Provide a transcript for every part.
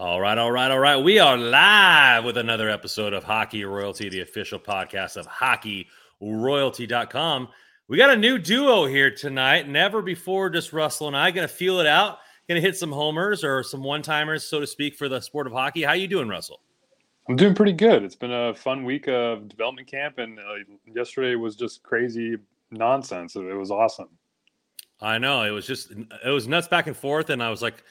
All right. We are live with another episode of Hockey Royalty, the official podcast of HockeyRoyalty.com. We got a new duo here tonight. Never before, just Russell and I. Going to feel it out. Going to hit some homers or some one-timers, so to speak, for the sport of hockey. How you doing, Russell? I'm doing pretty good. It's been a fun week of development camp, and yesterday was just crazy nonsense. It was awesome. I know. It was nuts back and forth, and I was like,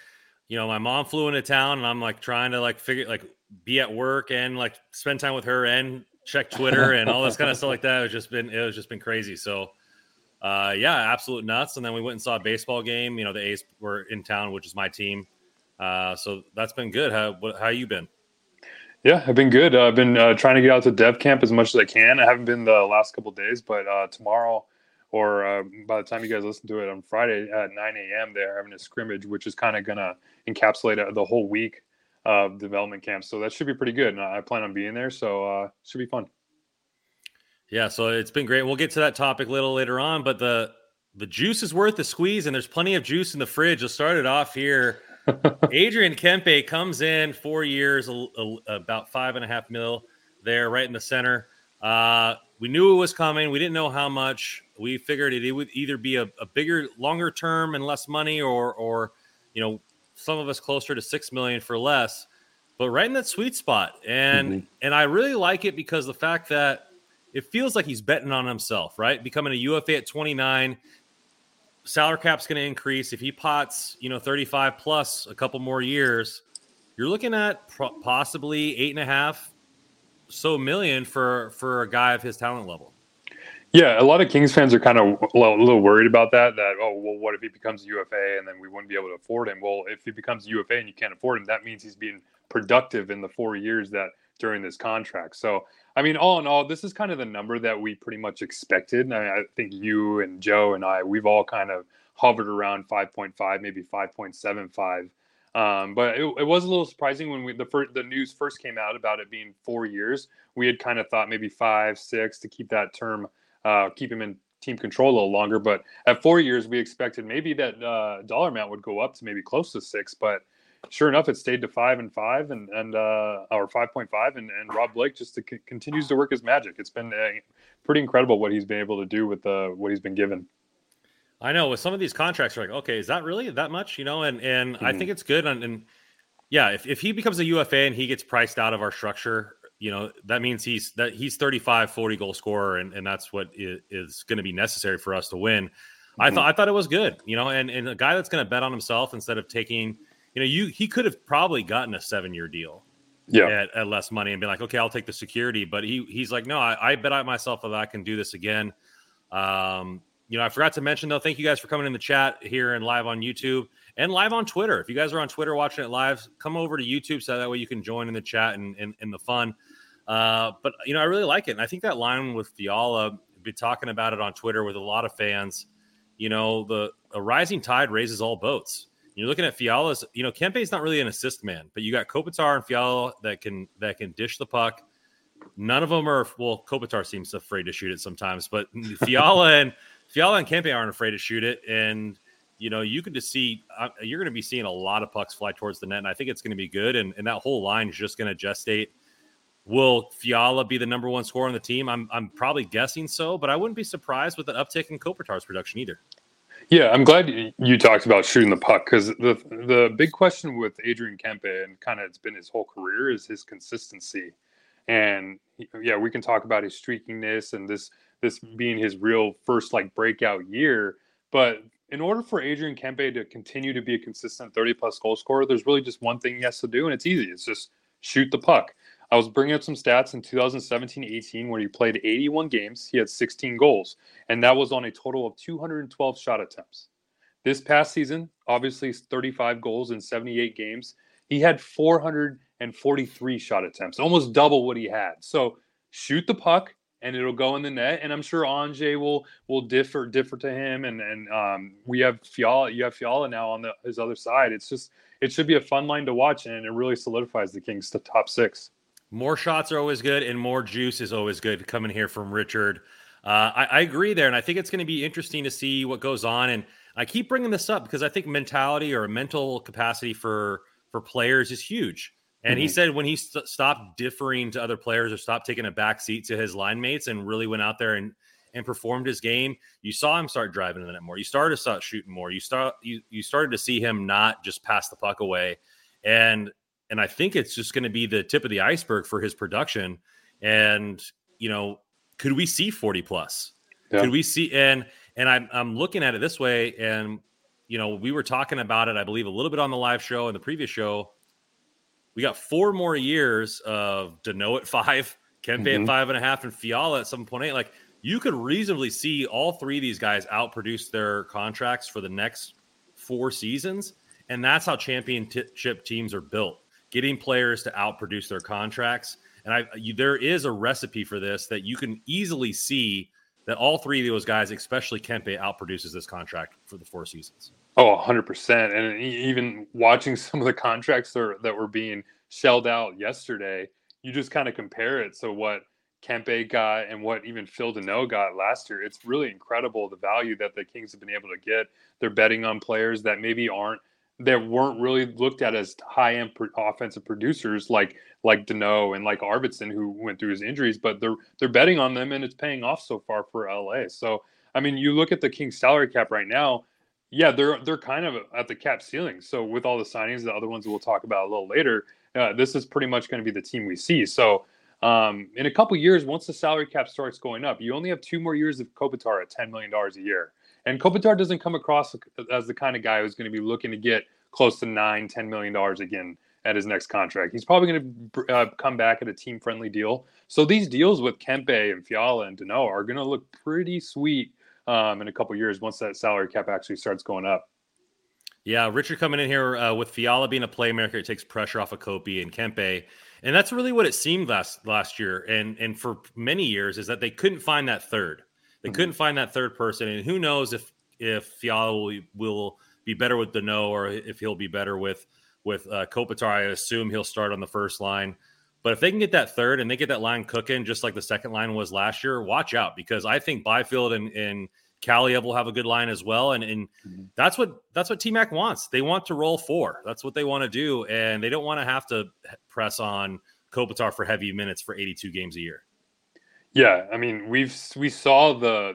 you know, my mom flew into town, and I'm like trying to figure be at work and spend time with her and check Twitter and all this kind of stuff like that. It's just been crazy. So, yeah, absolute nuts. And then we went and saw a baseball game. You know, the A's were in town, which is my team. So that's been good. How you been? Yeah, I've been good. I've been trying to get out to dev camp as much as I can. I haven't been the last couple of days, but tomorrow, or by the time you guys listen to it on Friday at 9 a.m., they're having a scrimmage, which is kind of going to encapsulate the whole week of development camp. So that should be pretty good. And I plan on being there. So should be fun. Yeah, so it's been great. We'll get to that topic a little later on. But the juice is worth the squeeze, and there's plenty of juice in the fridge. We'll start it off here. Adrian Kempe comes in 4 years, about $5.5 million there right in the center. We knew it was coming. We didn't know how much. We figured it would either be a bigger, longer term and less money, or you know, some of us closer to $6 million for less, but right in that sweet spot. And and I really like it because the fact that it feels like he's betting on himself, right? Becoming a UFA at 29, salary cap's going to increase. If he pots, you know, 35 plus a couple more years, you're looking at possibly $8.5 million for a guy of his talent level. Yeah, a lot of Kings fans are kind of a little worried about that, oh, well, what if he becomes a UFA and then we wouldn't be able to afford him? Well, if he becomes a UFA and you can't afford him, that means he's being productive in the 4 years that during this contract. So, I mean, all in all, this is kind of the number that we pretty much expected. I mean, I think you and Joe and I, we've all kind of hovered around 5.5, maybe 5.75. But it was a little surprising when the news first came out about it being 4 years. We had kind of thought maybe 5, 6 to keep that term, keep him in team control a little longer. But at 4 years, we expected maybe that dollar amount would go up to maybe close to 6. But sure enough, it stayed to 5.5 or 5.5. And Rob Blake just continues to work his magic. It's been pretty incredible what he's been able to do with what he's been given. I know with some of these contracts, you're like, okay, is that really that much? You know, and I think it's good. And yeah, if he becomes a UFA and he gets priced out of our structure, you know, that means he's 35, 40 goal scorer. And that's what is going to be necessary for us to win. Mm-hmm. I thought it was good, you know, and a guy that's going to bet on himself instead of taking, you know, he could have probably gotten a 7-year deal at less money and been like, okay, I'll take the security. But he's like, no, I bet on myself that I can do this again. You know, I forgot to mention, though, thank you guys for coming in the chat here and live on YouTube and live on Twitter. If you guys are on Twitter watching it live, come over to YouTube so that way you can join in the chat and the fun. But, you know, I really like it. And I think that line with Fiala, be talking about it on Twitter with a lot of fans, you know, a rising tide raises all boats. You're looking at Fiala's, you know, Kempe's not really an assist man, but you got Kopitar and Fiala that can dish the puck. None of them are, well, Kopitar seems afraid to shoot it sometimes, but Fiala and Kempe aren't afraid to shoot it. And, you know, you can just see you're going to be seeing a lot of pucks fly towards the net. And I think it's going to be good. And that whole line is just going to gestate. Will Fiala be the number one scorer on the team? I'm probably guessing so, but I wouldn't be surprised with an uptick in Kopitar's production either. Yeah, I'm glad you talked about shooting the puck because the big question with Adrian Kempe and kind of it's been his whole career is his consistency. And, yeah, we can talk about his streakiness and this being his real first breakout year. But in order for Adrian Kempe to continue to be a consistent 30-plus goal scorer, there's really just one thing he has to do, and it's easy. It's just shoot the puck. I was bringing up some stats in 2017-18 when he played 81 games. He had 16 goals, and that was on a total of 212 shot attempts. This past season, obviously 35 goals in 78 games. He had 443 shot attempts, almost double what he had. So shoot the puck and it'll go in the net. And I'm sure Anje will differ to him. And we have Fiala. You have Fiala now on his other side. It's just, it should be a fun line to watch, and it really solidifies the Kings to top six. More shots are always good, and more juice is always good coming here from Richard. I agree there, and I think it's going to be interesting to see what goes on. And I keep bringing this up because I think mentality or mental capacity for players is huge. And He said when he stopped differing to other players or stopped taking a back seat to his line mates and really went out there and performed his game, you saw him start driving in the net more. You started to start shooting more. You started to see him not just pass the puck away. And I think it's just going to be the tip of the iceberg for his production. And, you know, could we see 40 plus? Yeah. Could we see? And I'm looking at it this way. And, you know, we were talking about it, I believe, a little bit on the live show and the previous show. We got 4 more years of Danault at 5, Kempe at 5.5, and Fiala at 7.8. Like, you could reasonably see all 3 of these guys outproduce their contracts for the next 4 seasons. And that's how championship teams are built. Getting players to outproduce their contracts. And there is a recipe for this that you can easily see that all 3 of those guys, especially Kempe, outproduces this contract for the 4 seasons. Oh, 100%. And even watching some of the contracts that were being shelled out yesterday, you just kind of compare it to what Kempe got and what even Phil Danault got last year. It's really incredible the value that the Kings have been able to get. They're betting on players that maybe weren't really looked at as high-end offensive producers like Danault and like Arvidsson, who went through his injuries, but they're betting on them, and it's paying off so far for LA. So, I mean, you look at the Kings salary cap right now, yeah, they're kind of at the cap ceiling. So with all the signings, the other ones we'll talk about a little later, this is pretty much going to be the team we see. So in a couple years, once the salary cap starts going up, you only have 2 more years of Kopitar at $10 million a year. And Kopitar doesn't come across as the kind of guy who's going to be looking to get close to $9, $10 million again at his next contract. He's probably going to come back at a team-friendly deal. So these deals with Kempe and Fiala and Danault are going to look pretty sweet in a couple years once that salary cap actually starts going up. Yeah, Richard coming in here with Fiala being a playmaker, it takes pressure off of Kopi and Kempe. And that's really what it seemed last year and for many years, is that they couldn't find that third. They couldn't find that third person, and who knows if Fiala will be better with Danault or if he'll be better with Kopitar. I assume he'll start on the first line. But if they can get that third and they get that line cooking just like the second line was last year, watch out, because I think Byfield and Kaliyev will have a good line as well. And that's what TMac wants. They want to roll 4. That's what they want to do, and they don't want to have to press on Kopitar for heavy minutes for 82 games a year. Yeah, I mean, we saw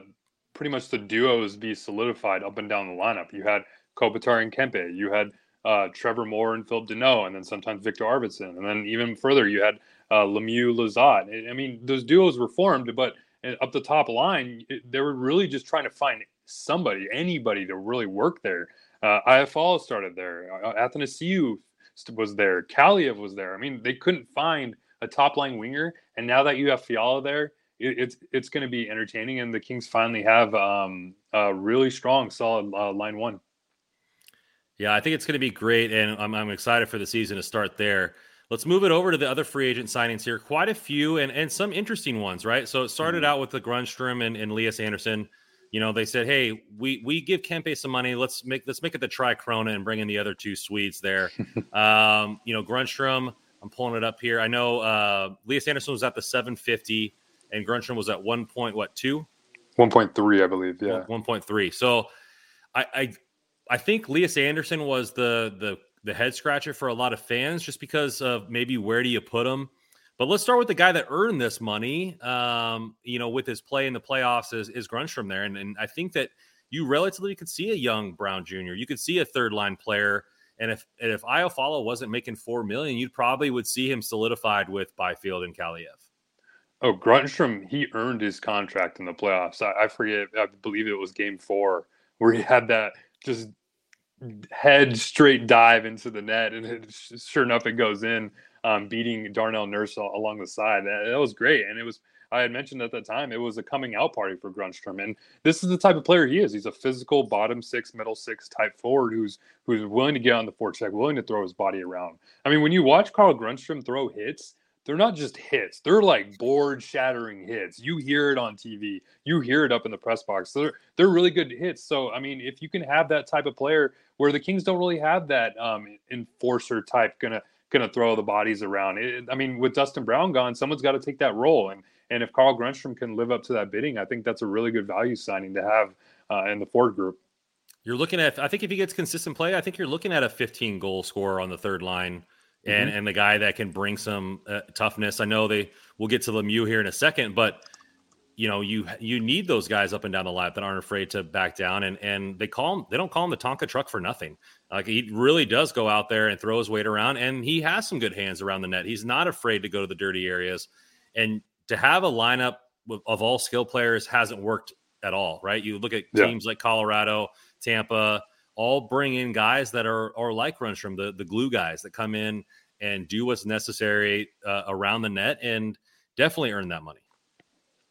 pretty much the duos be solidified up and down the lineup. You had Kopitar and Kempe. You had Trevor Moore and Phil Danault, and then sometimes Victor Arvidsson. And then even further, you had Lemieux, Lizotte. I mean, those duos were formed, but up the top line, they were really just trying to find somebody, anybody to really work there. Iafallo started there. Athanasiou was there. Kaliyev was there. I mean, they couldn't find a top-line winger, and now that you have Fiala there, it's going to be entertaining, and the Kings finally have a really strong, solid line one. Yeah, I think it's going to be great, and I'm excited for the season to start there. Let's move it over to the other free agent signings here. Quite a few, and some interesting ones, right? So it started out with the Grundström and Lias Andersson. You know, they said, hey, we give Kempe some money. Let's make it the Tri-Krona and bring in the other 2 Swedes there. You know, Grundström, I'm pulling it up here. I know Lias Andersson was at the 750, and Grundström was at 1.2? 1.3, I believe, yeah. 1.3. So I think Lias Andersson was the head scratcher for a lot of fans just because of maybe where do you put him. But let's start with the guy that earned this money, you know, with his play in the playoffs is Grundström there. And I think that you relatively could see a young Brown Jr. You could see a third-line player. And if Iafallo wasn't making $4 million, you'd probably would see him solidified with Byfield and Kaliyev. Oh, Grundström, he earned his contract in the playoffs. I forget, I believe it was game 4 where he had that just head straight dive into the net, and sure enough, it goes in, beating Darnell Nurse along the side. That was great, and it was. I had mentioned at the time, it was a coming out party for Grundström. And this is the type of player he is. He's a physical bottom six, middle six type forward who's willing to get on the forecheck, willing to throw his body around. I mean, when you watch Carl Grundström throw hits, they're not just hits. They're like board-shattering hits. You hear it on TV. You hear it up in the press box. They're really good hits. So, I mean, if you can have that type of player where the Kings don't really have that enforcer type gonna throw the bodies around. I mean, with Dustin Brown gone, someone's got to take that role. And if Carl Grundström can live up to that bidding, I think that's a really good value signing to have in the forward group. You're looking at, I think if he gets consistent play, I think you're looking at a 15-goal scorer on the third line. And the guy that can bring some toughness. I know we'll get to Lemieux here in a second, but you know you need those guys up and down the line that aren't afraid to back down. And they don't call him the Tonka truck for nothing. Like he really does go out there and throw his weight around, and he has some good hands around the net. He's not afraid to go to the dirty areas, and to have a lineup of all skill players hasn't worked at all, right? You look at teams like Colorado, Tampa. All bring in guys that are like Grundström, the glue guys that come in and do what's necessary around the net and definitely earn that money.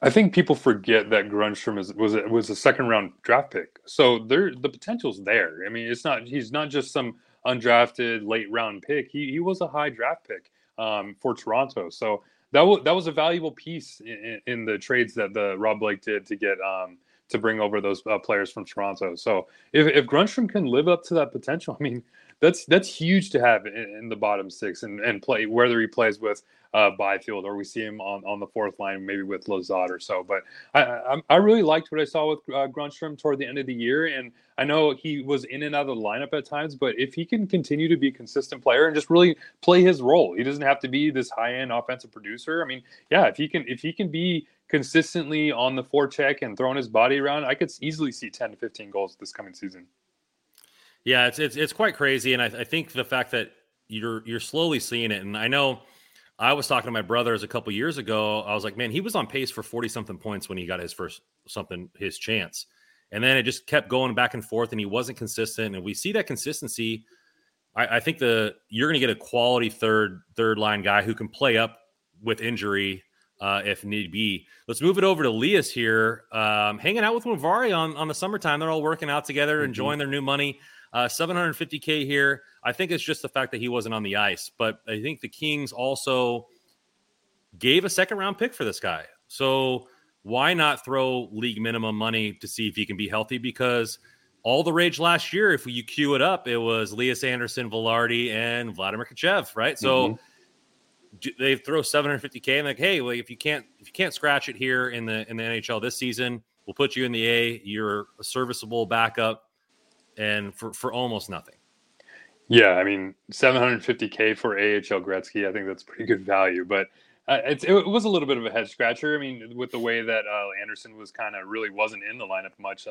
I think people forget that Grundström was a second round draft pick, so the potential's there. I mean, he's not just some undrafted late round pick. He was a high draft pick for Toronto, so that was a valuable piece in the trades that the Rob Blake did to get. To bring over those players from Toronto. So if Grundström can live up to that potential, I mean, that's huge to have in the bottom six and play, whether he plays with Byfield or we see him on the fourth line, maybe with Lazard or so. But I really liked what I saw with Grundström toward the end of the year. And I know he was in and out of the lineup at times, but if he can continue to be a consistent player and just really play his role, he doesn't have to be this high-end offensive producer. I mean, yeah, if he can be consistently on the forecheck and throwing his body around, I could easily see 10 to 15 goals this coming season. Yeah, it's quite crazy, and I think the fact that you're slowly seeing it. And I know I was talking to my brothers a couple years ago. I was like, man, he was on pace for 40 something points when he got his chance, and then it just kept going back and forth, and he wasn't consistent. And we see that consistency. I think you're going to get a quality third line guy who can play up with injury. If need be. Let's move it over to Lias here. Hanging out with Moviari on the summertime. They're all working out together, enjoying their new money. $750K here. I think it's just the fact that he wasn't on the ice, but I think the Kings also gave a second round pick for this guy. So why not throw league minimum money to see if he can be healthy? Because all the rage last year, if you queue it up, it was Lias Andersson, Vilardi, and Vladimir Kachev, right? So they throw $750K and like, hey, well, if you can't scratch it here in the NHL this season, we'll put you in the A. You're a serviceable backup, and for almost nothing. Yeah, I mean, $750K for AHL Gretzky, I think that's pretty good value. But it was a little bit of a head scratcher. I mean, with the way that Andersson was kind of really wasn't in the lineup much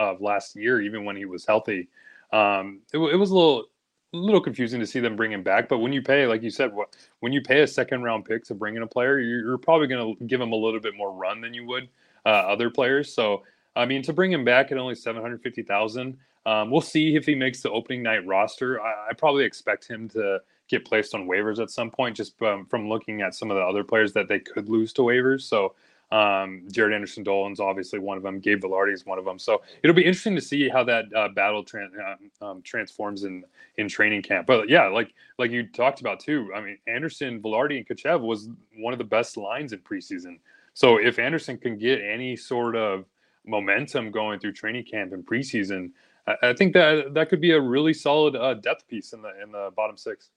of last year, even when he was healthy, it was a little confusing to see them bring him back. But when you pay, like you said, when you pay a second round pick to bring in a player, you're probably going to give him a little bit more run than you would other players. So, I mean, to bring him back at only $750,000, we'll see if he makes the opening night roster. I probably expect him to get placed on waivers at some point, just from looking at some of the other players that they could lose to waivers. So Jaret Anderson-Dolan's obviously one of them. Gabe Vilardi is one of them. So it'll be interesting to see how that battle transforms in training camp. But yeah, like you talked about too, I mean, Andersson, Vilardi, and Kachev was one of the best lines in preseason. So if Andersson can get any sort of momentum going through training camp and preseason, I think that could be a really solid depth piece in the bottom six.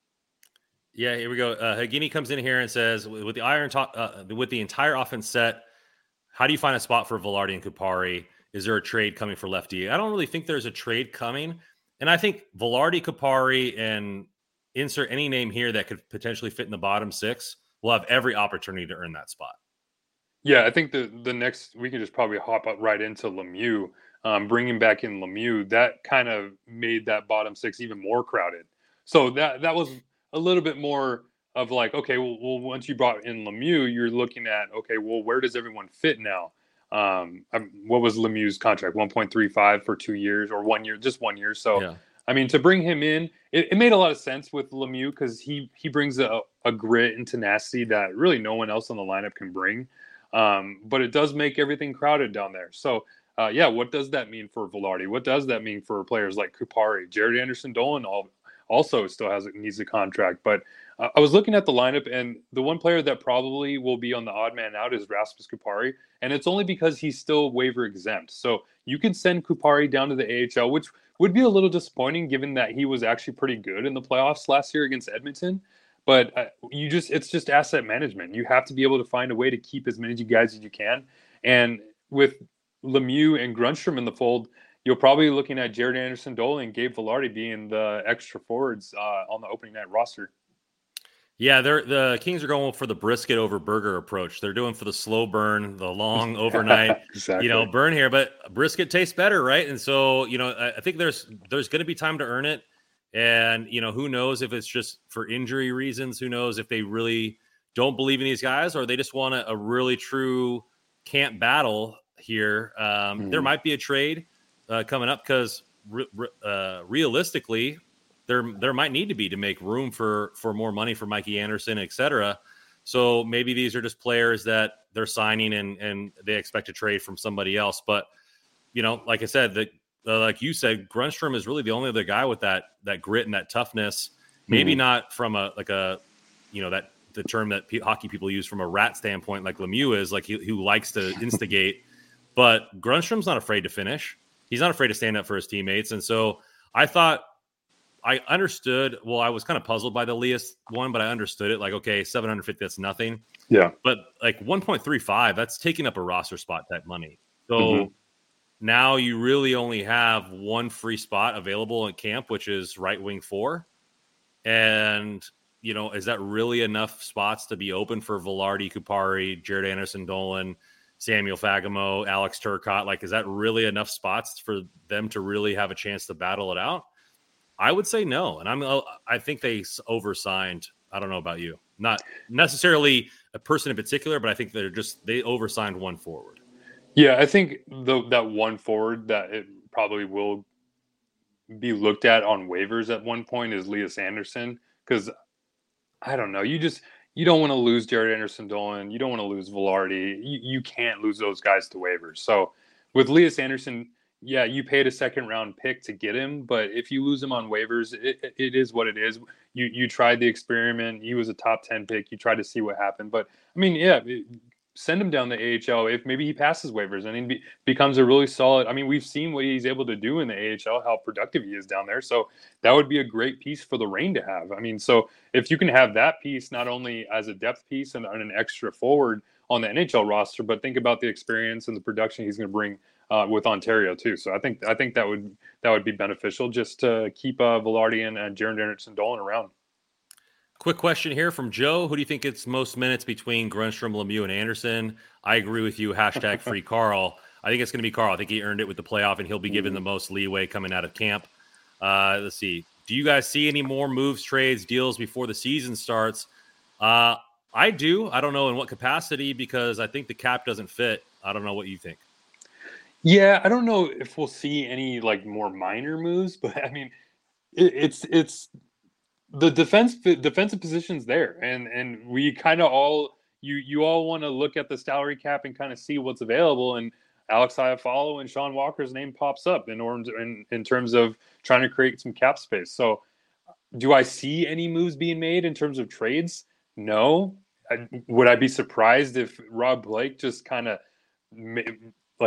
Yeah, here we go. Hagini comes in here and says, with the entire offense set, how do you find a spot for Vilardi and Kupari? Is there a trade coming for lefty? I don't really think there's a trade coming. And I think Vilardi, Kupari, and insert any name here that could potentially fit in the bottom six will have every opportunity to earn that spot. Yeah, I think the next, we can just probably hop up right into Lemieux. Bringing back in Lemieux, that kind of made that bottom six even more crowded. So that was a little bit more of like, okay, well, once you brought in Lemieux, you're looking at, okay, well, where does everyone fit now? What was Lemieux's contract? 1.35 for 2 years or 1 year, just 1 year. So, yeah. I mean, to bring him in, it made a lot of sense with Lemieux because he brings a grit and tenacity that really no one else on the lineup can bring. But it does make everything crowded down there. So, yeah, what does that mean for Vilardi? What does that mean for players like Kupari? Jaret Anderson-Dolan also still needs a contract. But I was looking at the lineup, and the one player that probably will be on the odd man out is Rasmus Kupari, and it's only because he's still waiver exempt. So you can send Kupari down to the AHL, which would be a little disappointing given that he was actually pretty good in the playoffs last year against Edmonton. But it's just asset management. You have to be able to find a way to keep as many guys as you can. And with Lemieux and Grundström in the fold, you're probably looking at Jaret Anderson-Dolan and Gabe Vilardi being the extra forwards on the opening night roster. Yeah, the Kings are going for the brisket over burger approach. They're doing for the slow burn, the long overnight, exactly. Burn here. But brisket tastes better, right? And so, I think there's going to be time to earn it. And, who knows if it's just for injury reasons. Who knows if they really don't believe in these guys or they just want a really true camp battle here. There might be a trade coming up because realistically there might need to be to make room for more money for Mikey Anderson, et cetera. So maybe these are just players that they're signing and they expect a trade from somebody else. But, like I said, like you said, Grundström is really the only other guy with that grit and that toughness. Maybe not from that the term that hockey people use from a rat standpoint, like Lemieux is, like who likes to instigate. But Grundström's not afraid to finish. He's not afraid to stand up for his teammates. And so I thought I understood. Well, I was kind of puzzled by the Lias one, but I understood it. Like, okay, 750, that's nothing. Yeah. But like 1.35, that's taking up a roster spot type money. So. Mm-hmm. Now you really only have one free spot available in camp, which is right wing 4. And, is that really enough spots to be open for Vilardi, Kupari, Jaret Anderson-Dolan, Samuel Fagamo, Alex Turcotte? Like, is that really enough spots for them to really have a chance to battle it out? I would say no. And I think they oversigned. I don't know about you. Not necessarily a person in particular, but I think they oversigned one forward. Yeah, I think that one forward that it probably will be looked at on waivers at one point is Lias Andersson, because I don't know. You don't want to lose Jaret Anderson-Dolan. You don't want to lose Vilardi. You can't lose those guys to waivers. So with Lias Andersson, yeah, you paid a second-round pick to get him, but if you lose him on waivers, it is what it is. You tried the experiment. He was a top 10 pick. You tried to see what happened. But, I mean, yeah, send him down the AHL if maybe he passes waivers and he becomes a really solid. I mean, we've seen what he's able to do in the AHL, how productive he is down there. So that would be a great piece for the Reign to have. I mean, so if you can have that piece, not only as a depth piece and an extra forward on the NHL roster, but think about the experience and the production he's going to bring with Ontario too. So I think that would be beneficial just to keep Vilardi and Jaret Anderson-Dolan around. Quick question here from Joe. Who do you think it's most minutes between Grundström, Lemieux, and Anderson? I agree with you. #FreeCarl. I think it's going to be Carl. I think he earned it with the playoff, and he'll be given the most leeway coming out of camp. Let's see. Do you guys see any more moves, trades, deals before the season starts? I do. I don't know in what capacity because I think the cap doesn't fit. I don't know what you think. Yeah, I don't know if we'll see any more minor moves, but I mean, it's the defensive position's there, and we kind of all you all want to look at the salary cap and kind of see what's available. And Alex Iafallo and Sean Walker's name pops up in terms of trying to create some cap space. So, do I see any moves being made in terms of trades? No. Would I be surprised if Rob Blake just kind of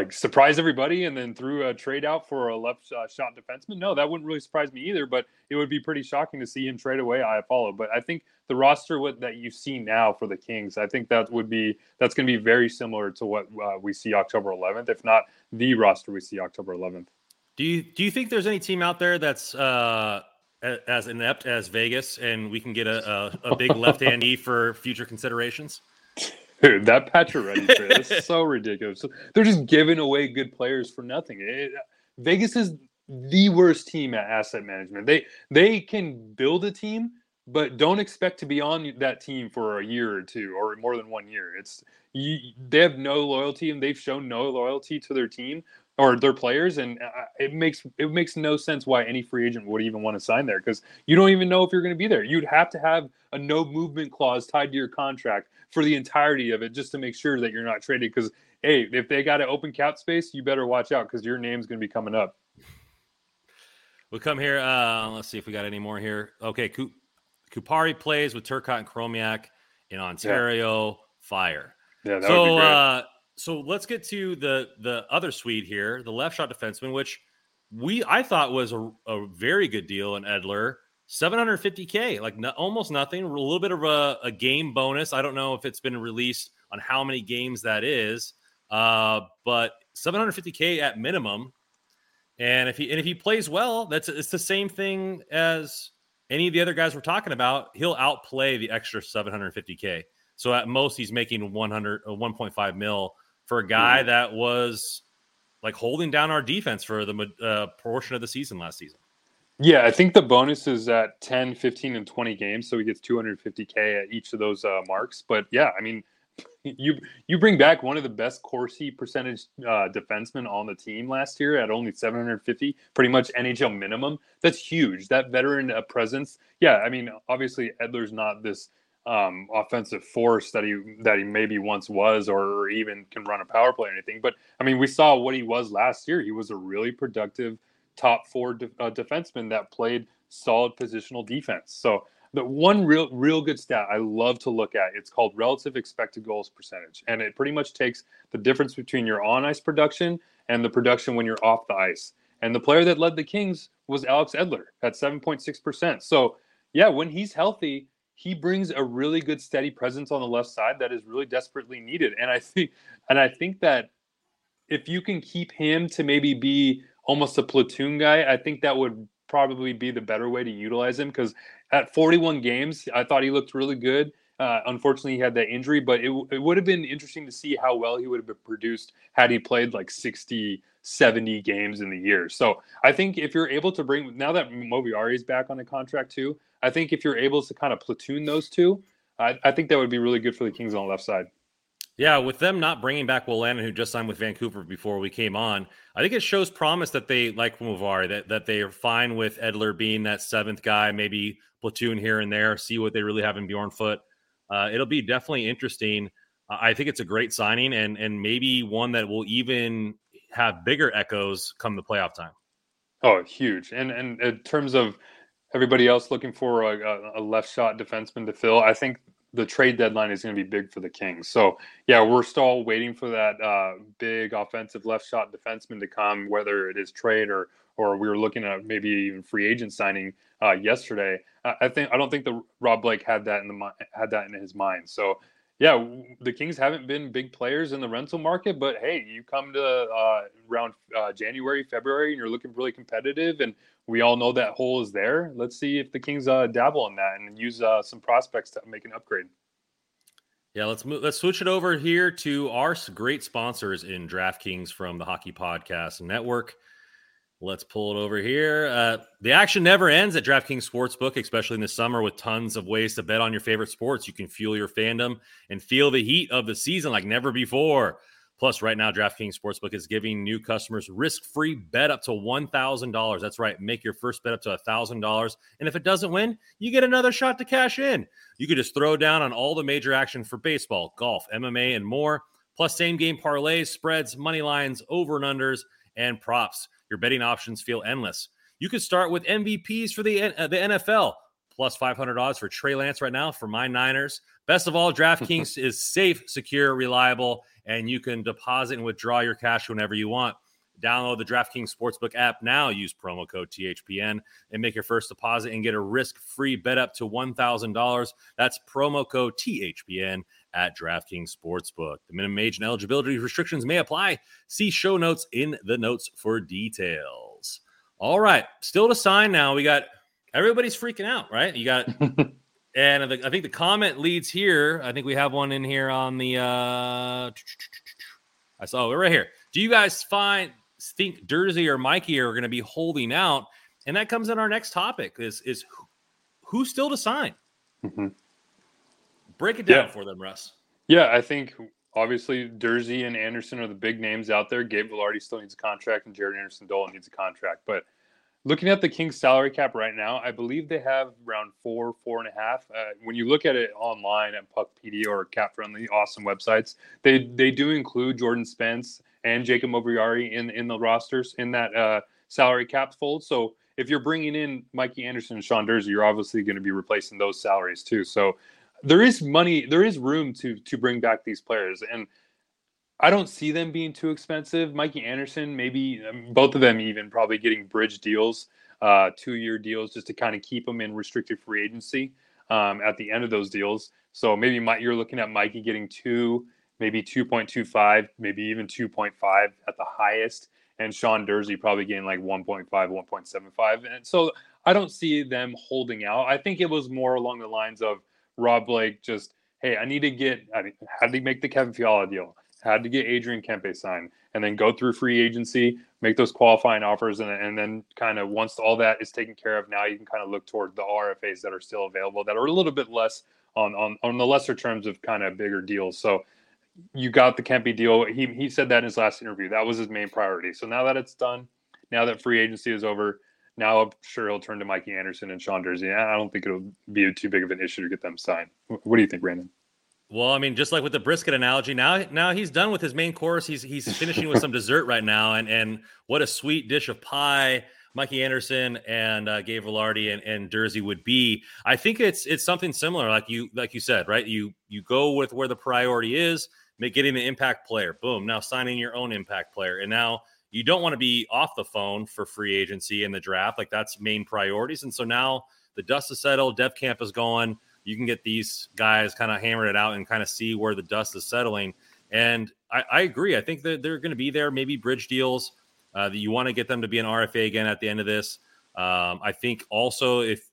surprise everybody and then threw a trade out for a left shot defenseman? No, that wouldn't really surprise me either, but it would be pretty shocking to see him trade away Iafallo. But I think the roster that you see now for the Kings, I think that's going to be very similar to what we see October 11th, if not the roster we see October 11th. Do you think there's any team out there that's as inept as Vegas and we can get a big left-handie for future considerations? Dude, that Pacioretty trade is so ridiculous. They're just giving away good players for nothing. Vegas is the worst team at asset management. They can build a team, but don't expect to be on that team for a year or two or more than 1 year. They have no loyalty, and they've shown no loyalty to their team or their players, and it makes no sense why any free agent would even want to sign there, because you don't even know if you're going to be there. You'd have to have a no movement clause tied to your contract for the entirety of it, just to make sure that you're not traded, because hey, if they got an open cap space, you better watch out, because your name's going to be coming up. We'll come here. Let's see if we got any more here. Okay, Kupari plays with Turcotte and Chromiak in Ontario. Yeah. Fire. Yeah, that would be great. So let's get to the other Swede here, the left shot defenseman, which I thought was a very good deal in Edler. $750K, like almost nothing, a little bit of a game bonus. I don't know if it's been released on how many games that is, but $750K at minimum. And if he plays well, it's the same thing as any of the other guys we're talking about. He'll outplay the extra $750K. So at most, he's making 1.5 mil for a guy that was like holding down our defense for the portion of the season last season. Yeah, I think the bonus is at 10, 15, and 20 games, so he gets $250K at each of those marks. But yeah, I mean, you bring back one of the best Corsi percentage defensemen on the team last year at only 750, pretty much NHL minimum. That's huge. That veteran presence. Yeah, I mean, obviously Edler's not this offensive force that he maybe once was, or even can run a power play or anything. But I mean, we saw what he was last year. He was a really productive top four defenseman that played solid positional defense. So the one real good stat I love to look at, it's called relative expected goals percentage. And it pretty much takes the difference between your on-ice production and the production when you're off the ice. And the player that led the Kings was Alex Edler at 7.6%. So yeah, when he's healthy, he brings a really good steady presence on the left side that is really desperately needed. And I think that if you can keep him to maybe be almost a platoon guy, I think that would probably be the better way to utilize him, because at 41 games, I thought he looked really good. Unfortunately, he had that injury, but it would have been interesting to see how well he would have been produced had he played like 60, 70 games in the year. So I think if you're able to bring, now that Moviari is back on a contract too, I think if you're able to kind of platoon those two, I think that would be really good for the Kings on the left side. Yeah, with them not bringing back Will Lannon, who just signed with Vancouver before we came on, I think it shows promise that they like Moviari, that they are fine with Edler being that seventh guy, maybe platoon here and there, see what they really have in Björnfot. It'll be definitely interesting. I think it's a great signing, and maybe one that will even have bigger echoes come the playoff time. Oh, huge. And in terms of everybody else looking for a left shot defenseman to fill, I think the trade deadline is going to be big for the Kings. So, yeah, we're still waiting for that big offensive left shot defenseman to come, whether it is trade or we were looking at maybe even free agent signing yesterday. I don't think the Rob Blake had that in his mind. So, yeah, the Kings haven't been big players in the rental market, but hey, you come to around January, February, and you're looking really competitive, and we all know that hole is there. Let's see if the Kings dabble in that and use some prospects to make an upgrade. Yeah, let's switch it over here to our great sponsors in DraftKings from the Hockey Podcast Network. Let's pull it over here. The action never ends at DraftKings Sportsbook, especially in the summer, with tons of ways to bet on your favorite sports. You can fuel your fandom and feel the heat of the season like never before. Plus, right now, DraftKings Sportsbook is giving new customers risk-free bet up to $1,000. That's right. Make your first bet up to $1,000. And if it doesn't win, you get another shot to cash in. You could just throw down on all the major action for baseball, golf, MMA, and more. Plus, same-game parlays, spreads, money lines, over and unders, and props. Your betting options feel endless. You could start with MVPs for the NFL. Plus $500 for Trey Lance right now for my Niners. Best of all, DraftKings is safe, secure, reliable, and you can deposit and withdraw your cash whenever you want. Download the DraftKings Sportsbook app now. Use promo code THPN and make your first deposit and get a risk-free bet up to $1,000. That's promo code THPN at DraftKings Sportsbook. The minimum age and eligibility restrictions may apply. See show notes in the notes for details. All right, still to sign now. We got everybody's freaking out, right? You got – and I think the comment leads here. I think we have one in here on the I saw it right here. Do you guys think Durzi or Mikey are going to be holding out? And that comes in our next topic is who's still to sign? Mm-hmm. Break it down for them, Russ. Yeah, I think obviously Durzi and Anderson are the big names out there. Gabe Vilardi still needs a contract, and Jaret Anderson-Dolan needs a contract. But looking at the Kings salary cap right now, I believe they have around 4.5. When you look at it online at PuckPedia or Cap Friendly, awesome websites, they do include Jordan Spence and Jacob Moviari in the rosters in that salary cap fold. So if you're bringing in Mikey Andersson and Sean Durzi, you're obviously going to be replacing those salaries too. So there is money, there is room to bring back these players, and I don't see them being too expensive. Mikey Andersson, maybe both of them even probably getting bridge deals, 2-year deals, just to kind of keep them in restricted free agency at the end of those deals. So maybe you're looking at Mikey getting 2, maybe 2.25, maybe even 2.5 at the highest, and Sean Durzi probably getting like 1.5, 1.75. And so I don't see them holding out. I think it was more along the lines of Rob Blake just, hey, had to make the Kevin Fiala deal, had to get Adrian Kempe signed, and then go through free agency, make those qualifying offers, and then kind of once all that is taken care of, now you can kind of look toward the RFAs that are still available that are a little bit less on the lesser terms of kind of bigger deals. So you got the Kempe deal. He said that in his last interview. That was his main priority. So now that it's done, now that free agency is over, now I'm sure he'll turn to Mikey Andersson and Sean Durzi. I don't think it'll be too big of an issue to get them signed. What do you think, Brandon? Well, I mean, just like with the brisket analogy, now he's done with his main course. He's finishing with some dessert right now, and what a sweet dish of pie Mikey Andersson and Gabe Vilardi and Durzi would be. I think it's something similar, like you said, right? You go with where the priority is, getting the impact player. Boom! Now signing your own impact player, and now you don't want to be off the phone for free agency and the draft. Like, that's main priorities, and so now the dust is settled. Dev camp is going. You can get these guys kind of hammered it out and kind of see where the dust is settling. And I agree. I think that they're going to be there, maybe bridge deals that you want to get them to be an RFA again at the end of this. I think also, if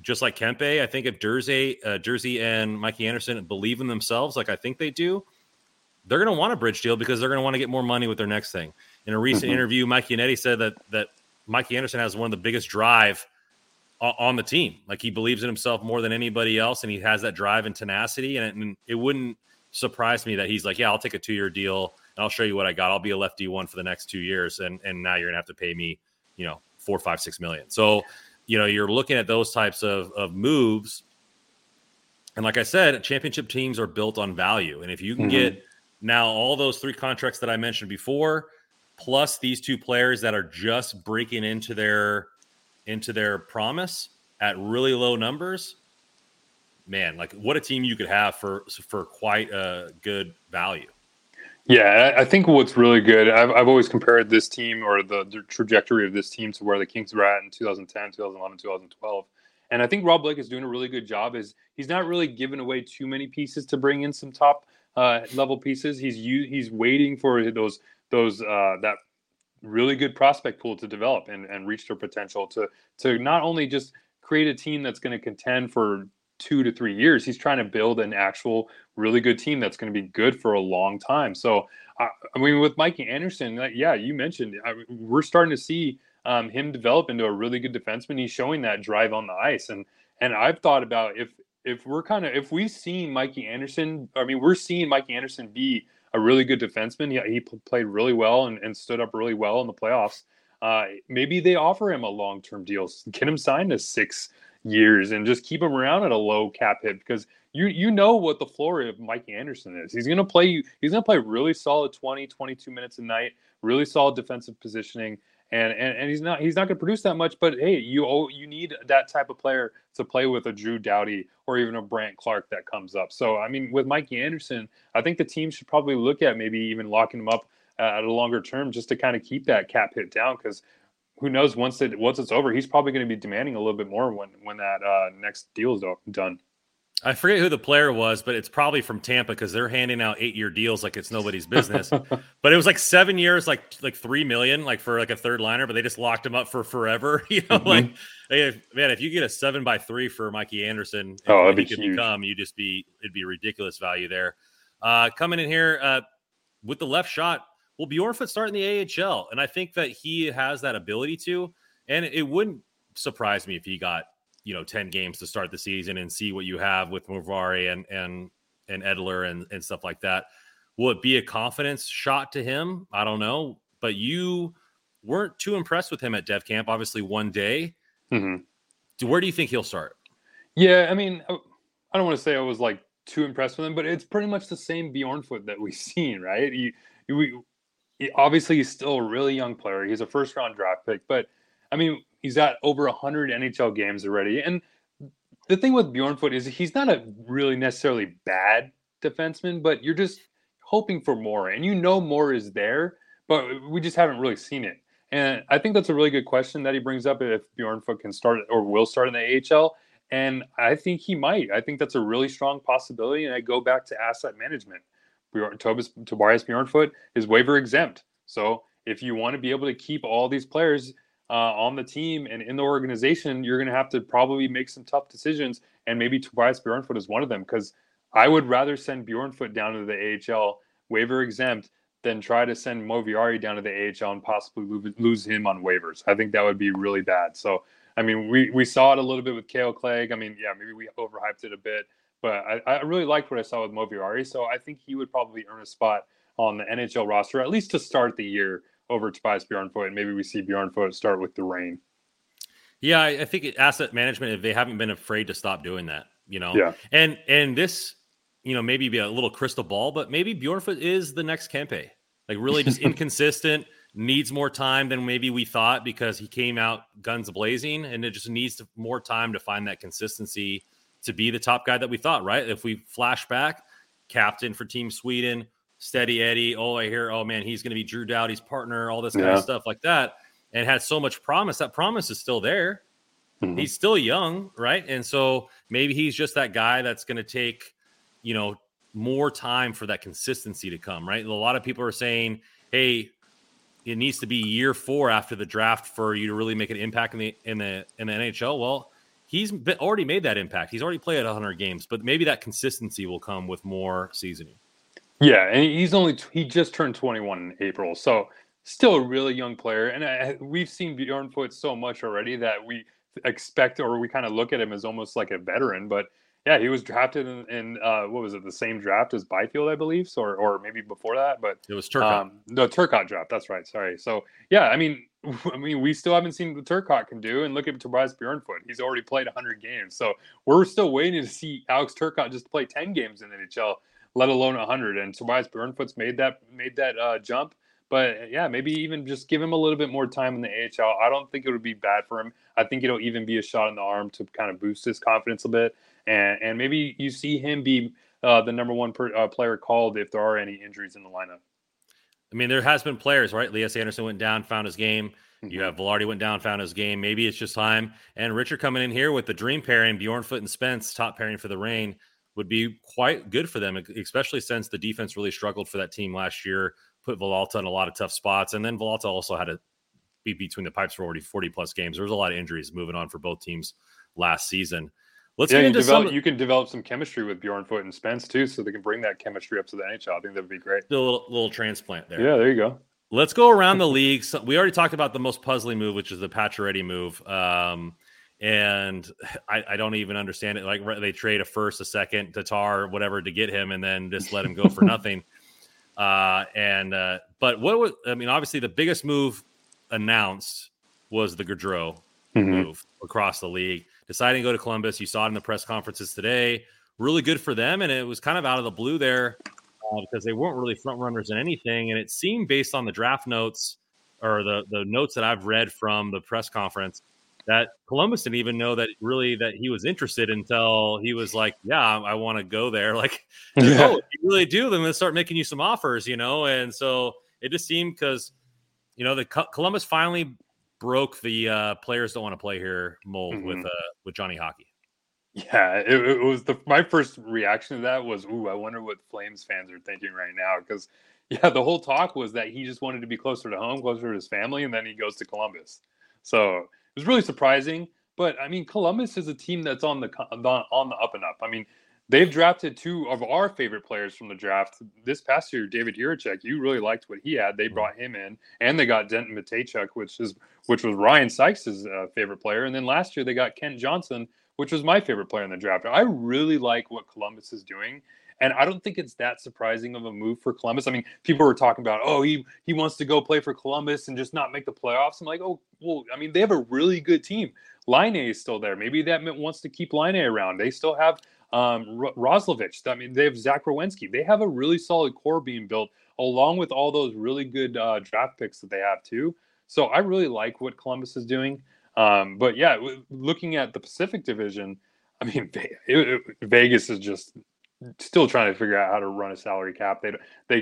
just like Kempe, I think if Durzi and Mikey Andersson believe in themselves, like I think they do, they're going to want a bridge deal because they're going to want to get more money with their next thing. In a recent interview, Mikey and Eddie said that Mikey Andersson has one of the biggest drive on the team. Like, he believes in himself more than anybody else, and he has that drive and tenacity, and it wouldn't surprise me that he's like, yeah, I'll take a 2-year deal and I'll show you what I got. I'll be a lefty one for the next 2 years. And now you're gonna have to pay me, you know, 4, 5, 6 million. So, you know, you're looking at those types of moves. And like I said, championship teams are built on value. And if you can get now all those 3 contracts that I mentioned before, plus these 2 players that are just breaking into their promise at really low numbers, man, like, what a team you could have for quite a good value. Yeah, I think what's really good, I've always compared this team or the trajectory of this team to where the Kings were at in 2010, 2011, 2012. And I think Rob Blake is doing a really good job. Is he's not really giving away too many pieces to bring in some top level pieces. He's waiting for those that really good prospect pool to develop and reach their potential to not only just create a team that's going to contend for 2 to 3 years. He's trying to build an actual really good team that's going to be good for a long time. So, I mean, with Mikey Andersson, you mentioned, we're starting to see him develop into a really good defenseman. He's showing that drive on the ice. And I've thought about we're seeing Mikey Andersson be a really good defenseman. He played really well and stood up really well in the playoffs. Maybe they offer him a long-term deal, get him signed to 6 years, and just keep him around at a low cap hit, because you know what the floor of Mikey Andersson is. He's going to play really solid 20, 22 minutes a night, really solid defensive positioning, and he's not going to produce that much. But hey, you need that type of player to play with a Drew Doughty or even a Brant Clark that comes up. So, I mean, with Mikey Andersson, I think the team should probably look at maybe even locking him up at a longer term, just to kind of keep that cap hit down, because who knows, once it's over, he's probably going to be demanding a little bit more when that next deal is done. I forget who the player was, but it's probably from Tampa, because they're handing out 8-year deals like it's nobody's business. But it was like 7 years, like $3 million, like for like a third liner. But they just locked him up for forever. You know, if you get a 7x3 for Mikey Andersson, it'd be ridiculous value there. Coming in here with the left shot, will Björnfot start in the AHL? And I think that he has that ability to, and it wouldn't surprise me if he got, 10 games to start the season and see what you have with Moviari and Edler and stuff like that. Will it be a confidence shot to him? I don't know. But you weren't too impressed with him at Dev Camp, obviously one day. Mm-hmm. Where do you think he'll start? Yeah, I mean, I don't want to say I was like too impressed with him, but it's pretty much the same Björnfot that we've seen, right? Obviously, he's still a really young player. He's a first-round draft pick. But, I mean, he's at over 100 NHL games already. And the thing with Björnfot is he's not a really necessarily bad defenseman, but you're just hoping for more. And you know more is there, but we just haven't really seen it. And I think that's a really good question that he brings up, if Björnfot can start or will start in the AHL. And I think he might. I think that's a really strong possibility. And I go back to asset management. Tobias Björnfot is waiver exempt. So if you want to be able to keep all these players on the team and in the organization, you're going to have to probably make some tough decisions. And maybe Tobias Björnfot is one of them, because I would rather send Björnfot down to the AHL waiver exempt than try to send Moviari down to the AHL and possibly lose him on waivers. I think that would be really bad. So, I mean, we saw it a little bit with Cale Clegg. I mean, yeah, maybe we overhyped it a bit, but I really liked what I saw with Moviari. So I think he would probably earn a spot on the NHL roster, at least to start the year, over Tobias Björnfot. And maybe we see Björnfot start with the rain. Yeah, I think asset management, they haven't been afraid to stop doing that, you know? Yeah. And this, you know, maybe be a little crystal ball, but maybe Björnfot is the next Kempe. Like, really just inconsistent, needs more time than maybe we thought, because he came out guns blazing, and it just needs more time to find that consistency to be the top guy that we thought, right? If we flash back, captain for Team Sweden, Steady Eddie, oh man, he's going to be Drew Doughty's partner, all this kind of stuff like that, and had so much promise. That promise is still there. Mm-hmm. He's still young, right? And so maybe he's just that guy that's going to take, you know, more time for that consistency to come, right? A lot of people are saying, hey, it needs to be year 4 after the draft for you to really make an impact in the NHL. Well, he's already made that impact. He's already played 100 games, but maybe that consistency will come with more seasoning. Yeah, and he just turned 21 in April, so still a really young player. And we've seen Björnfot so much already that we expect, or we kind of look at him as almost like a veteran. But yeah, he was drafted in what was it, the same draft as Byfield, I believe, or maybe before that. But it was Turcotte. The Turcotte draft. That's right. Sorry. So yeah, I mean, we still haven't seen what Turcotte can do. And look at Tobias Björnfot. He's already played 100 games. So we're still waiting to see Alex Turcotte just play 10 games in the NHL, let alone 100. And Tobias Björnfot's made that jump. But yeah, maybe even just give him a little bit more time in the AHL. I don't think it would be bad for him. I think it'll even be a shot in the arm to kind of boost his confidence a bit. And maybe you see him be the number one player called if there are any injuries in the lineup. I mean, there has been players, right? Lias Andersson went down, found his game. Mm-hmm. You have Vilardi went down, found his game. Maybe it's just time. And Richard coming in here with the dream pairing, Björnfot and Spence, top pairing for the rain, would be quite good for them, especially since the defense really struggled for that team last year, put Vallalta in a lot of tough spots. And then Vallalta also had to be between the pipes for 40-plus games. There was a lot of injuries moving on for both teams last season. You can develop some chemistry with Björnfot and Spence too, so they can bring that chemistry up to the NHL. I think that would be great. A little transplant there. Yeah, there you go. Let's go around the league. So we already talked about the most puzzling move, which is the Pacioretty move. And I don't even understand it. Like, they trade a first, a second, Tatar, whatever, to get him, and then just let him go for nothing. But what was? I mean, obviously the biggest move announced was the Gaudreau move across the league. Deciding to go to Columbus. You saw it in the press conferences today. Really good for them, and it was kind of out of the blue there because they weren't really front runners in anything. And it seemed, based on the draft notes or the notes that I've read from the press conference, that Columbus didn't even know that he was interested until he was like, "Yeah, I want to go there." Like, oh, if you really do, then let's start making you some offers, you know. And so it just seemed, because you know, the Columbus finally broke the players don't want to play here mold with Johnny Hockey. Yeah, it was my first reaction to that was, ooh, I wonder what Flames fans are thinking right now, because yeah, the whole talk was that he just wanted to be closer to home, closer to his family, and then he goes to Columbus. So it was really surprising, but I mean, Columbus is a team that's on the up and up. I mean, they've drafted two of our favorite players from the draft this past year. David Jurecek, you really liked what he had. They brought him in, and they got Denton Matejchuk, which was Ryan Sykes' favorite player. And then last year they got Kent Johnson, which was my favorite player in the draft. I really like what Columbus is doing. And I don't think it's that surprising of a move for Columbus. I mean, people were talking about, oh, he wants to go play for Columbus and just not make the playoffs. I'm like, oh, well, I mean, they have a really good team. Laine is still there. Maybe that wants to keep Laine around. They still have Roslovich. I mean, they have Zach Werenski. They have a really solid core being built, along with all those really good draft picks that they have, too. So I really like what Columbus is doing. But, yeah, looking at the Pacific Division, I mean, Vegas is just – still trying to figure out how to run a salary cap.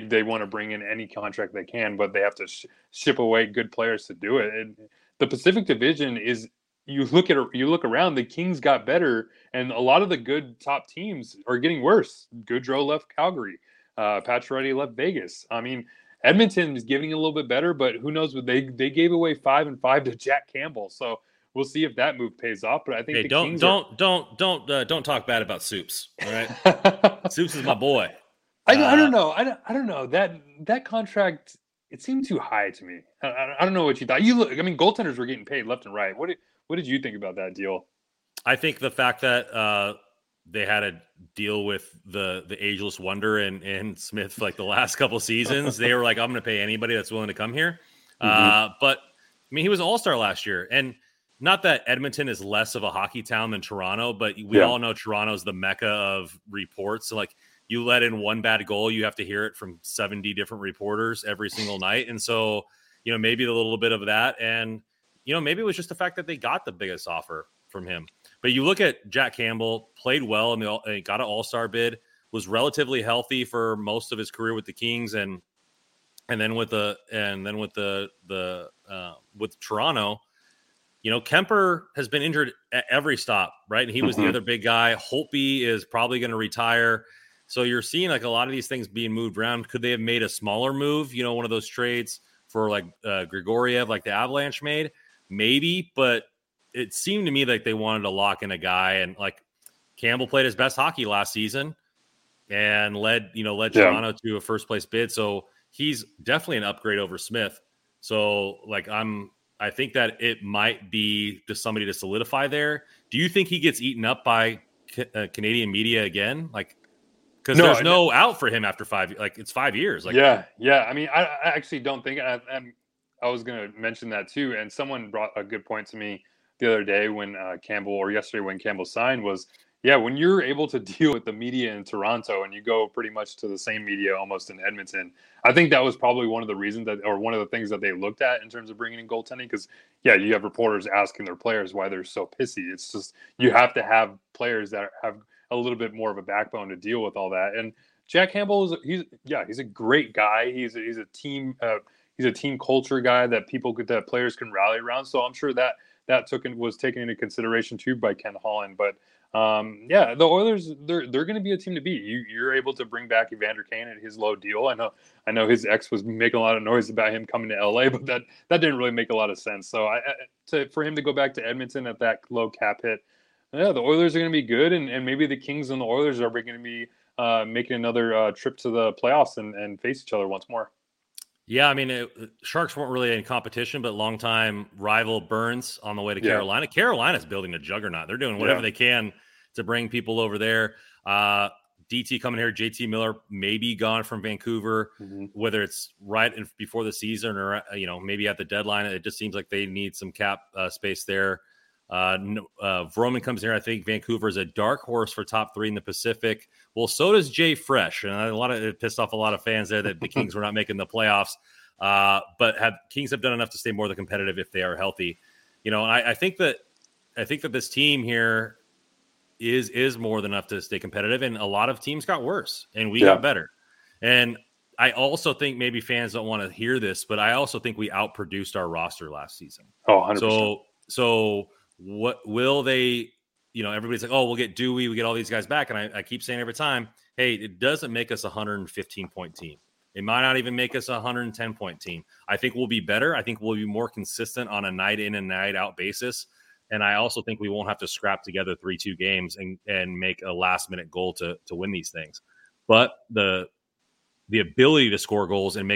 They want to bring in any contract they can, but they have to ship away good players to do it. And the Pacific Division is, you look around, the Kings got better, and a lot of the good top teams are getting worse. Goodrow left Calgary. Pacioretty left Vegas. I mean, Edmonton is getting a little bit better, but who knows? They gave away 5-5 to Jack Campbell, so we'll see if that move pays off, but I think don't talk bad about Soups. All right, Soups is my boy. I don't know. I don't know that contract. It seemed too high to me. I don't know what you thought. I mean, goaltenders were getting paid left and right. What did you think about that deal? I think the fact that they had a deal with the ageless wonder and Smith like the last couple seasons, they were like, I'm going to pay anybody that's willing to come here. Mm-hmm. But I mean, he was an all-star last year, and not that Edmonton is less of a hockey town than Toronto, but we all know Toronto's the mecca of reports. So, like, you let in one bad goal, you have to hear it from 70 different reporters every single night. And so, you know, maybe a little bit of that. And, you know, maybe it was just the fact that they got the biggest offer from him. But you look at Jack Campbell, played well, and got an all-star bid, was relatively healthy for most of his career with the Kings. And then with Toronto. You know, Kemper has been injured at every stop, right? And he was the other big guy. Holtby is probably going to retire. So you're seeing, like, a lot of these things being moved around. Could they have made a smaller move? You know, one of those trades for, like, Grigoriev, like the Avalanche made? Maybe, but it seemed to me like they wanted to lock in a guy. And, like, Campbell played his best hockey last season and led Toronto to a first-place bid. So he's definitely an upgrade over Smith. So, like, I think that it might be to somebody to solidify there. Do you think he gets eaten up by Canadian media again? Like, because there's no out for him after 5 years. Like, it's 5 years. Like, yeah. I mean, I actually don't think. I was going to mention that too. And someone brought a good point to me the other day when yesterday when Campbell signed was, when you're able to deal with the media in Toronto and you go pretty much to the same media almost in Edmonton, I think that was probably one of the reasons one of the things that they looked at in terms of bringing in goaltending, because, you have reporters asking their players why they're so pissy. It's just you have to have players that have a little bit more of a backbone to deal with all that. And Jack Campbell, he's a great guy. He's a team culture guy that players can rally around. So I'm sure that was taken into consideration too by Ken Holland, but. The Oilers, they're going to be a team to beat. You're able to bring back Evander Kane at his low deal. I know his ex was making a lot of noise about him coming to LA, but that didn't really make a lot of sense. So for him to go back to Edmonton at that low cap hit, the Oilers are going to be good, and maybe the Kings and the Oilers are going to be making another trip to the playoffs and face each other once more. Yeah, I mean, Sharks weren't really in competition, but longtime rival Burns on the way to Carolina. Carolina's building a juggernaut. They're doing whatever they can to bring people over there. DT coming here, JT Miller maybe gone from Vancouver, whether it's right before the season or, maybe at the deadline. It just seems like they need some cap space there. Vroman comes here. I think Vancouver is a dark horse for top three in the Pacific. Well, so does Jay Fresh, and it pissed off a lot of fans there that the Kings were not making the playoffs. But Kings have done enough to stay more than competitive if they are healthy. You know, I think that this team here is more than enough to stay competitive. And a lot of teams got worse, and we got better. And I also think maybe fans don't want to hear this, but I also think we outproduced our roster last season. Oh, 100%. So. What will they, everybody's like, oh, we'll get Dewey, we get all these guys back. And I keep saying every time, hey, it doesn't make us a 115-point team. It might not even make us a 110-point team. I think we'll be better. I think we'll be more consistent on a night in and night out basis. And I also think we won't have to scrap together 3-2 games and make a last-minute goal to win these things. But the ability to score goals and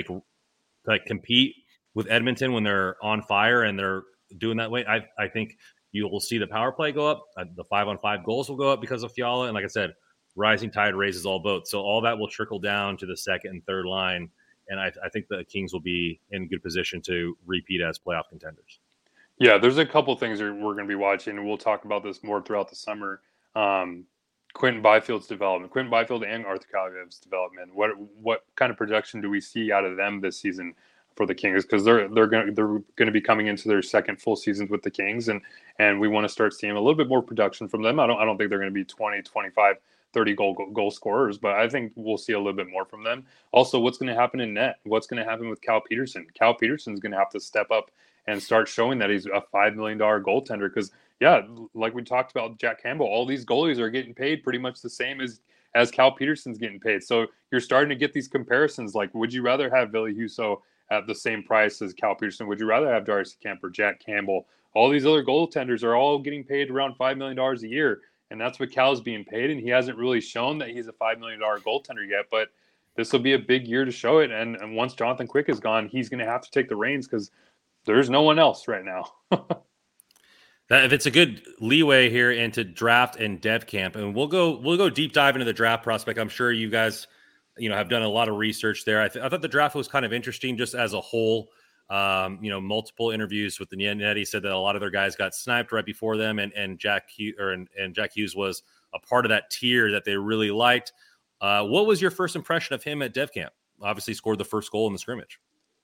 compete with Edmonton when they're on fire and they're doing that way, I think – You will see the power play go up. The 5-on-5 goals will go up because of Fiala. And like I said, rising tide raises all boats. So all that will trickle down to the second and third line. And I think the Kings will be in good position to repeat as playoff contenders. Yeah, there's a couple things we're going to be watching, and we'll talk about this more throughout the summer. Quentin Byfield's development, Quentin Byfield and Arthur Kalev's development. What kind of production do we see out of them this season for the Kings? Because they're going to be coming into their second full seasons with the Kings, and we want to start seeing a little bit more production from them. I don't think they're going to be 20, 25, 30 goal scorers, but I think we'll see a little bit more from them. Also, what's going to happen in net? What's going to happen with Cal Peterson? Cal Peterson's going to have to step up and start showing that he's a $5 million goaltender. Because, yeah, like we talked about Jack Campbell, all these goalies are getting paid pretty much the same as Cal Peterson's getting paid. So you're starting to get these comparisons. Like, would you rather have Ville Husso at the same price as Cal Peterson? Would you rather have Darcy Kemper, Jack Campbell? All these other goaltenders are all getting paid around $5 million a year. And that's what Cal's being paid. And he hasn't really shown that he's a $5 million goaltender yet. But this will be a big year to show it. And once Jonathan Quick is gone, he's going to have to take the reins because there's no one else right now. If it's a good leeway here into draft and dev camp, and we'll go deep dive into the draft prospect. I'm sure you guys, have done a lot of research there. I thought the draft was kind of interesting just as a whole. Multiple interviews with the Nettie said that a lot of their guys got sniped right before them, and Jack Hughes was a part of that tier that they really liked. What was your first impression of him at dev camp? Obviously scored the first goal in the scrimmage.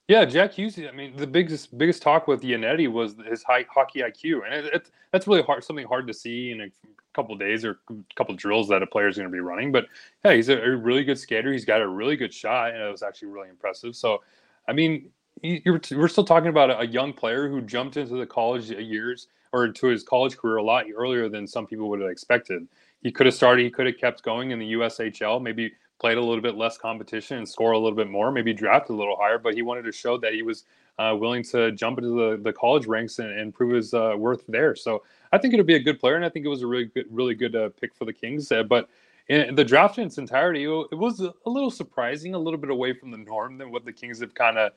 Yeah, Jack Hughes, the biggest talk with Yannetti was his high hockey IQ. And that's really hard, something hard to see in a couple of days or a couple of drills that a player is going to be running. But, yeah, he's a really good skater. He's got a really good shot, and it was actually really impressive. So, we're still talking about a young player who jumped into the college years or to his college career a lot earlier than some people would have expected. He could have started, he could have kept going in the USHL, maybe – played a little bit less competition and score a little bit more, maybe drafted a little higher, but he wanted to show that he was willing to jump into the college ranks and prove his worth there. So I think it'll be a good player, and I think it was a really good pick for the Kings. But in the draft in its entirety, it was a little surprising, a little bit away from the norm than what the Kings have kind of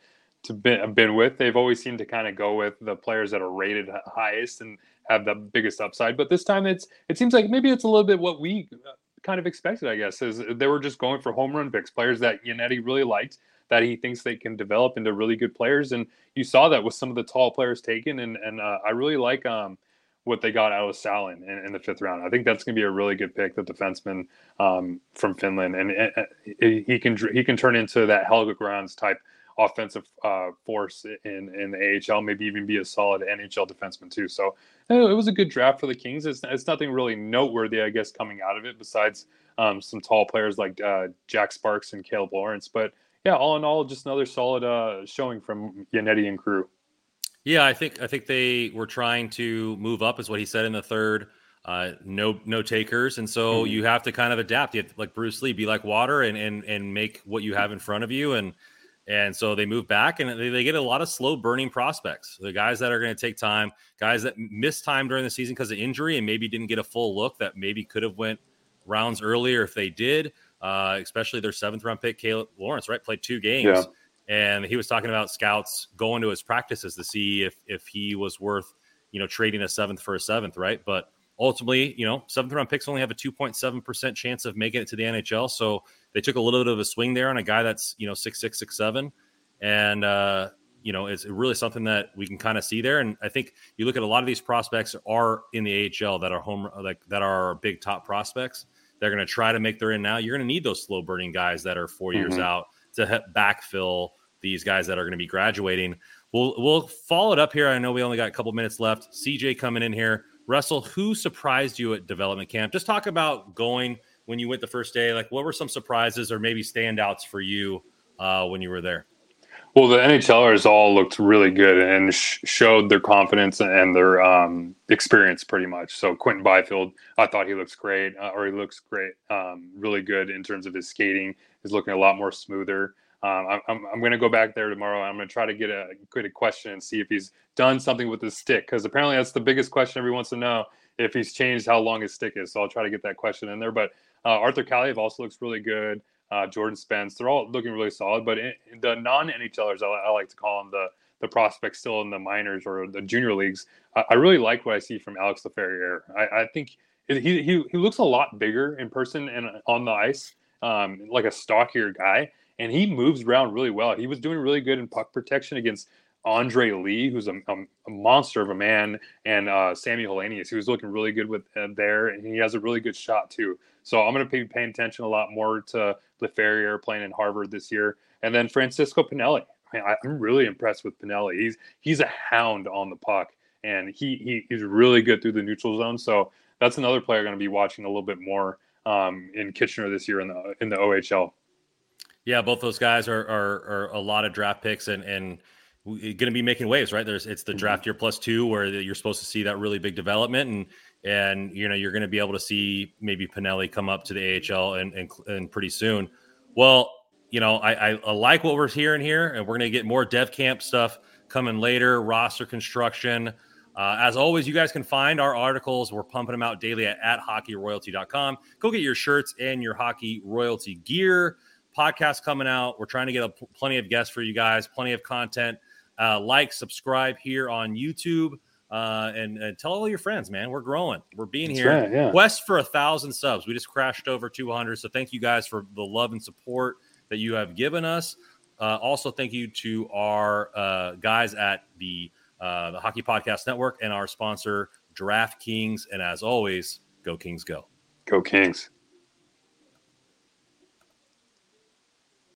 been with. They've always seemed to kind of go with the players that are rated highest and have the biggest upside. But this time it seems like maybe it's a little bit what we kind of expected, I guess, is they were just going for home run picks, players that Yannetti really liked, that he thinks they can develop into really good players. And you saw that with some of the tall players taken. And I really like what they got out of Salin in the fifth round. I think that's going to be a really good pick, the defenseman from Finland. And he can turn into that Helge Grans type offensive force in the AHL, maybe even be a solid NHL defenseman too. So it was a good draft for the Kings. It's nothing really noteworthy, I guess, coming out of it besides some tall players like Jack Sparks and Caleb Lawrence. But yeah, all in all, just another solid showing from Yannetti and crew. Yeah, I think they were trying to move up, is what he said in the third. No takers. And so you have to kind of adapt. You have to, like Bruce Lee, be like water and make what you have in front of you. And so they move back, and they get a lot of slow-burning prospects, the guys that are going to take time, guys that missed time during the season because of injury and maybe didn't get a full look that maybe could have went rounds earlier if they did, especially their seventh-round pick, Caleb Lawrence, right, played 2 games. Yeah. And he was talking about scouts going to his practices to see if he was worth, trading a seventh for a seventh, right? But ultimately, seventh-round picks only have a 2.7% chance of making it to the NHL, so they took a little bit of a swing there on a guy that's, 6'6", 6'7", and, it's really something that we can kind of see there. And I think you look at a lot of these prospects are in the AHL that are that are big top prospects. They're going to try to make their in now. You're going to need those slow burning guys that are 4 years out to backfill these guys that are going to be graduating. We'll follow it up here. I know we only got a couple minutes left. CJ coming in here. Russell, who surprised you at development camp? Just talk about going – when you went the first day, like what were some surprises or maybe standouts for you when you were there? Well, the NHLers all looked really good and showed their confidence and their experience pretty much. So Quentin Byfield, I thought he looks great, really good in terms of his skating. He's looking a lot more smoother. I'm going to go back there tomorrow. And I'm going to try to get a question and see if he's done something with his stick, because apparently that's the biggest question everyone wants to know, if he's changed how long his stick is. So I'll try to get that question in there. But Arthur Kaliyev also looks really good. Jordan Spence, they're all looking really solid. But the non-NHLers, I like to call them the the prospects still in the minors or the junior leagues, I really like what I see from Alex Laferriere. I think he looks a lot bigger in person and on the ice, like a stockier guy, and he moves around really well. He was doing really good in puck protection against Andre Lee, who's a monster of a man, and Sammy Helenius, who was looking really good with there, and he has a really good shot too. So I'm going to be paying attention a lot more to Laferriere playing in Harvard this year. And then Francisco Pinelli. I'm really impressed with Pinelli. He's a hound on the puck, and he's really good through the neutral zone. So that's another player I'm going to be watching a little bit more in Kitchener this year in the OHL. Yeah, both those guys are a lot of draft picks and going to be making waves, right? It's the mm-hmm. draft year +2 where you're supposed to see that really big development, and you know you're going to be able to see maybe Pinelli come up to the AHL and pretty soon. Well, you know, I like what we're hearing here, and we're going to get more dev camp stuff coming later, roster construction. As always, you guys can find our articles. We're pumping them out daily at HockeyRoyalty.com. Go get your shirts and your Hockey Royalty gear. Podcast coming out. We're trying to get plenty of guests for you guys, plenty of content. Like, subscribe here on YouTube, and tell all your friends, man. We're growing. We're being That's here. Right, yeah. Quest for 1,000 subs. We just crashed over 200, so thank you guys for the love and support that you have given us. Also, thank you to our guys at the Hockey Podcast Network and our sponsor, DraftKings. And as always, go Kings, go. Go Kings.